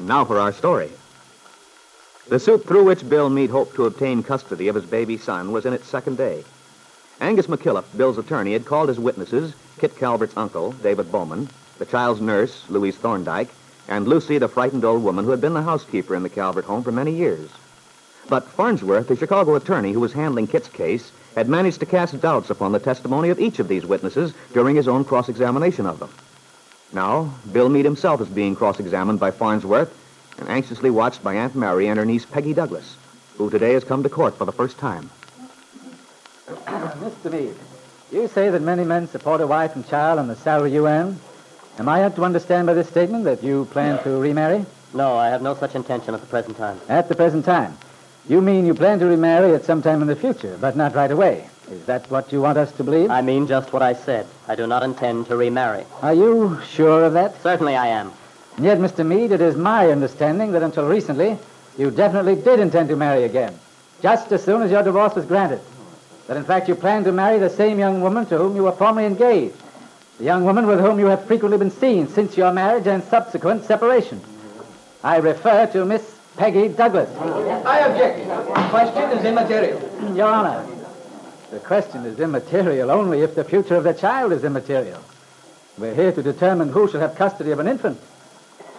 Now for our story. The suit through which Bill Mead hoped to obtain custody of his baby son was in its second day. Angus McKillop, Bill's attorney, had called as witnesses Kit Calvert's uncle, David Bowman, the child's nurse, Louise Thorndike, and Lucy, the frightened old woman who had been the housekeeper in the Calvert home for many years. But Farnsworth, the Chicago attorney who was handling Kit's case, had managed to cast doubts upon the testimony of each of these witnesses during his own cross-examination of them. Now, Bill Mead himself is being cross-examined by Farnsworth and anxiously watched by Aunt Mary and her niece Peggy Douglas, who today has come to court for the first time. Mr. Mead, you say that many men support a wife and child on the salary you earn. Am I to understand by this statement that you plan to remarry? No, I have no such intention at the present time. At the present time? You mean you plan to remarry at some time in the future, but not right away? Is that what you want us to believe? I mean just what I said. I do not intend to remarry. Are you sure of that? Certainly I am. And yet, Mr. Mead, it is my understanding that until recently, you definitely did intend to marry again, just as soon as your divorce was granted. That, in fact, you planned to marry the same young woman to whom you were formerly engaged, the young woman with whom you have frequently been seen since your marriage and subsequent separation. I refer to Miss Peggy Douglas. I object. The question is immaterial. Your Honor, the question is immaterial only if the future of the child is immaterial. We're here to determine who shall have custody of an infant.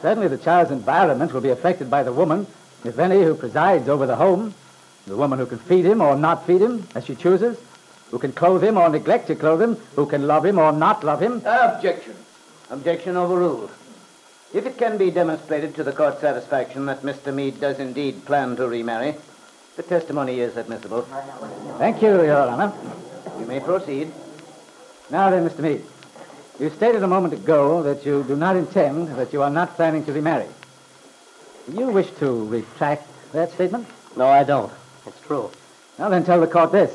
Certainly the child's environment will be affected by the woman, if any, who presides over the home, the woman who can feed him or not feed him as she chooses, who can clothe him or neglect to clothe him, who can love him or not love him. Objection. Objection overruled. If it can be demonstrated to the court's satisfaction that Mr. Mead does indeed plan to remarry, the testimony is admissible. Thank you, Your Honor. You may proceed. Now then, Mr. Mead, you stated a moment ago that you do not intend, that you are not planning to remarry. Do you wish to retract that statement? No, I don't. It's true. Now then, tell the court this.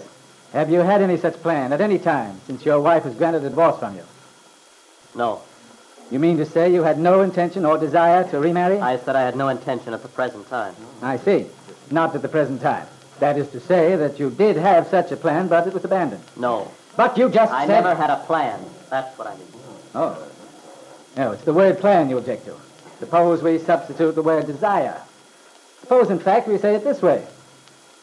Have you had any such plan at any time since your wife was granted a divorce from you? No. You mean to say you had no intention or desire to remarry? I said I had no intention at the present time. I see. Not at the present time. That is to say that you did have such a plan, but it was abandoned. No. But you just said... I never had a plan. That's what I mean. Oh. No, it's the word plan you object to. Suppose we substitute the word desire. Suppose, in fact, we say it this way.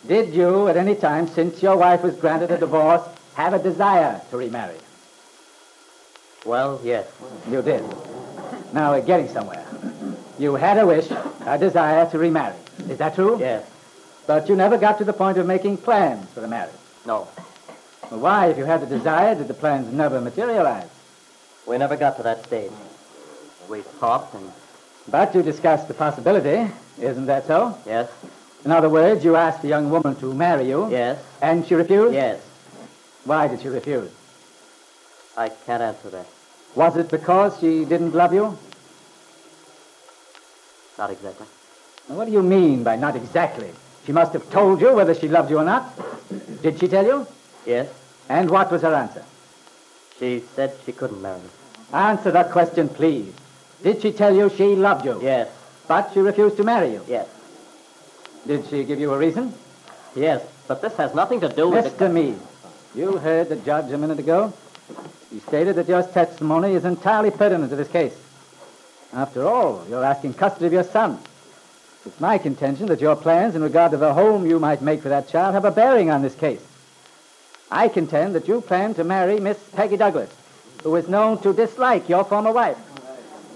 Did you, at any time since your wife was granted a divorce, have a desire to remarry? Well, yes. You did. Now we're getting somewhere. You had a wish, a desire to remarry. Is that true? Yes. But you never got to the point of making plans for the marriage? No. Well, why, if you had the desire, did the plans never materialize? We never got to that stage. We talked and... But you discussed the possibility. Isn't that so? Yes. In other words, you asked the young woman to marry you. Yes. And she refused? Yes. Why did she refuse? I can't answer that. Was it because she didn't love you? Not exactly. Now, what do you mean by not exactly? She must have told you whether she loved you or not. Did she tell you? Yes. And what was her answer? She said she couldn't marry me. Answer that question, please. Did she tell you she loved you? Yes. But she refused to marry you? Yes. Did she give you a reason? Yes, but this has nothing to do with... Mr. Mead, you heard the judge a minute ago. He stated that your testimony is entirely pertinent to this case. After all, you're asking custody of your son. It's my contention that your plans in regard to the home you might make for that child have a bearing on this case. I contend that you plan to marry Miss Peggy Douglas, who is known to dislike your former wife.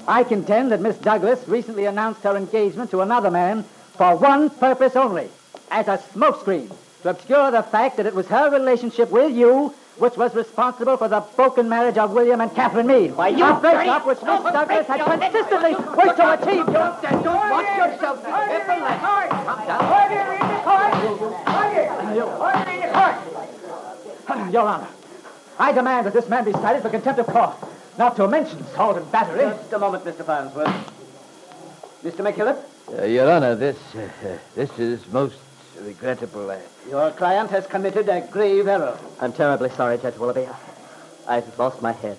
I contend that Miss Douglas recently announced her engagement to another man for one purpose only, as a smokescreen, to obscure the fact that it was her relationship with you which was responsible for the broken marriage of William and Catherine Mead. Why, you break-up which Miss Douglas had consistently wished to achieve. Don't watch yourself. Order in the court! Order in the court! Your Honor, I demand that this man be cited for contempt of court, not to mention assault and battery. Just a moment, Mr. Farnsworth. Mr. McKillop? Your Honor, this is most regrettable. Your client has committed a grave error. I'm terribly sorry, Judge Willoughby. I've lost my head.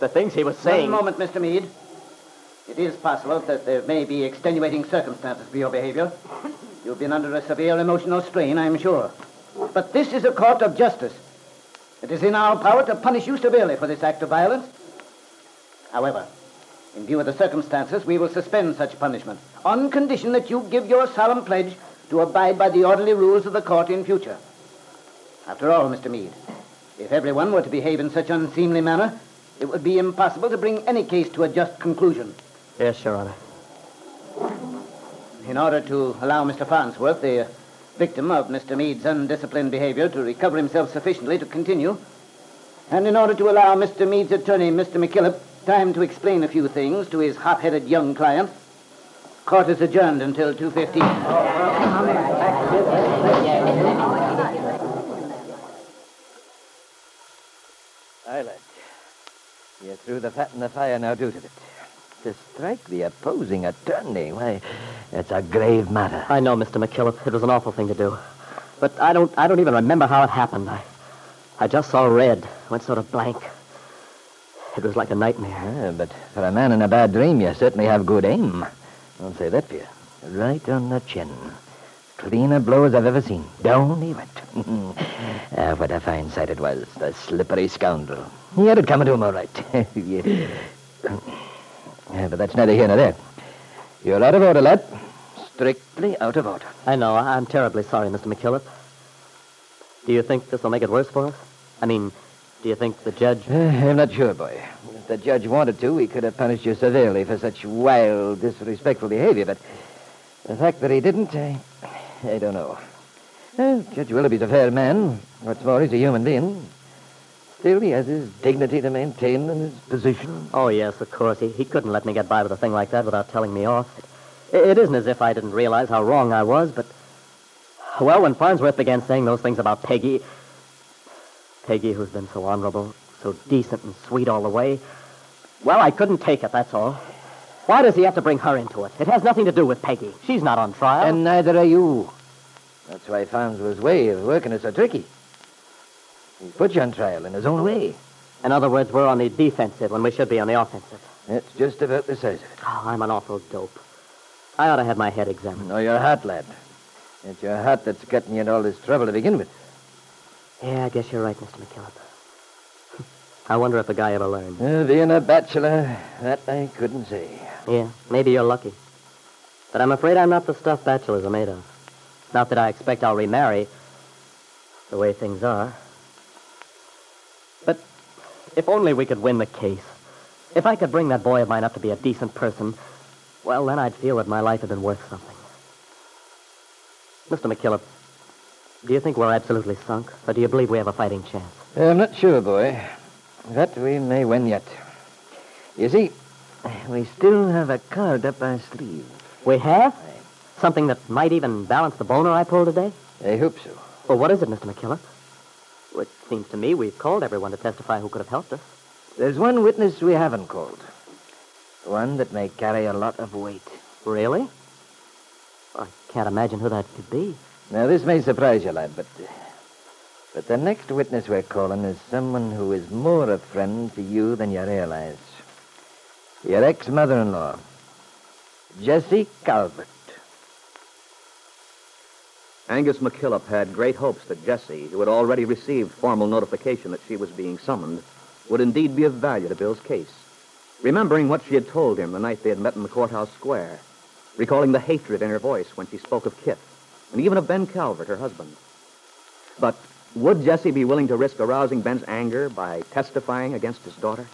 The things he was saying... One moment, Mr. Mead. It is possible that there may be extenuating circumstances for your behavior. You've been under a severe emotional strain, I'm sure. But this is a court of justice. It is in our power to punish you severely for this act of violence. However, in view of the circumstances, we will suspend such punishment on condition that you give your solemn pledge to abide by the orderly rules of the court in future. After all, Mr. Mead, if everyone were to behave in such unseemly manner, it would be impossible to bring any case to a just conclusion. Yes, Your Honor. In order to allow Mr. Farnsworth, the victim of Mr. Mead's undisciplined behavior, to recover himself sufficiently to continue, and in order to allow Mr. Mead's attorney, Mr. McKillop, time to explain a few things to his hot-headed young client, court is adjourned until 2:15. Aye, lad. You threw the fat in the fire, now do to it. To strike the opposing attorney, why, it's a grave matter. I know, Mr. McKillop. It was an awful thing to do. But I don't even remember how it happened. I just saw red. Went sort of blank. It was like a nightmare. Yeah, but for a man in a bad dream, you certainly have good aim. I'll say that for you. Right on the chin. Clean a blow as I've ever seen. Down he went. What a fine sight it was. The slippery scoundrel. He had it coming to him all right. Yeah. But that's neither here nor there. You're out of order, lad. Strictly out of order. I know. I'm terribly sorry, Mr. McKillop. Do you think this will make it worse for us? I mean, do you think the judge... I'm not sure, boy. If the judge wanted to, he could have punished you severely for such wild, disrespectful behavior, but the fact that he didn't, I don't know. Judge Willoughby's a fair man. What's more, he's a human being. Still, he has his dignity to maintain and his position. Oh, yes, of course. He couldn't let me get by with a thing like that without telling me off. It isn't as if I didn't realize how wrong I was, but... Well, when Farnsworth began saying those things about Peggy, who's been so honorable, so decent and sweet all the way, well, I couldn't take it, that's all. Why does he have to bring her into it? It has nothing to do with Peggy. She's not on trial. And neither are you. That's why Farnsworth's way of working is so tricky. He put you on trial in his own way. In other words, we're on the defensive when we should be on the offensive. That's just about the size of it. Oh, I'm an awful dope. I ought to have my head examined. No, your heart, lad. It's your heart that's gotten you into all this trouble to begin with. Yeah, I guess you're right, Mr. McKillop. I wonder if the guy ever learned. Being a bachelor, that I couldn't say. Yeah, maybe you're lucky. But I'm afraid I'm not the stuff bachelors are made of. Not that I expect I'll remarry the way things are. But if only we could win the case. If I could bring that boy of mine up to be a decent person, well, then I'd feel that my life had been worth something. Mr. McKillop, do you think we're absolutely sunk, or do you believe we have a fighting chance? I'm not sure, boy. That we may win yet. You see, we still have a card up our sleeve. We have? Something that might even balance the boner I pulled today? I hope so. Well, what is it, Mr. McKillop? Well, it seems to me we've called everyone to testify who could have helped us. There's one witness we haven't called. One that may carry a lot of weight. Really? Well, I can't imagine who that could be. Now, this may surprise you, lad, but the next witness we're calling is someone who is more a friend to you than you realize. Your ex-mother-in-law, Jesse Calvert. Angus McKillop had great hopes that Jesse, who had already received formal notification that she was being summoned, would indeed be of value to Bill's case. Remembering what she had told him the night they had met in the courthouse square, recalling the hatred in her voice when she spoke of Kit, and even of Ben Calvert, her husband. But would Jesse be willing to risk arousing Ben's anger by testifying against his daughter?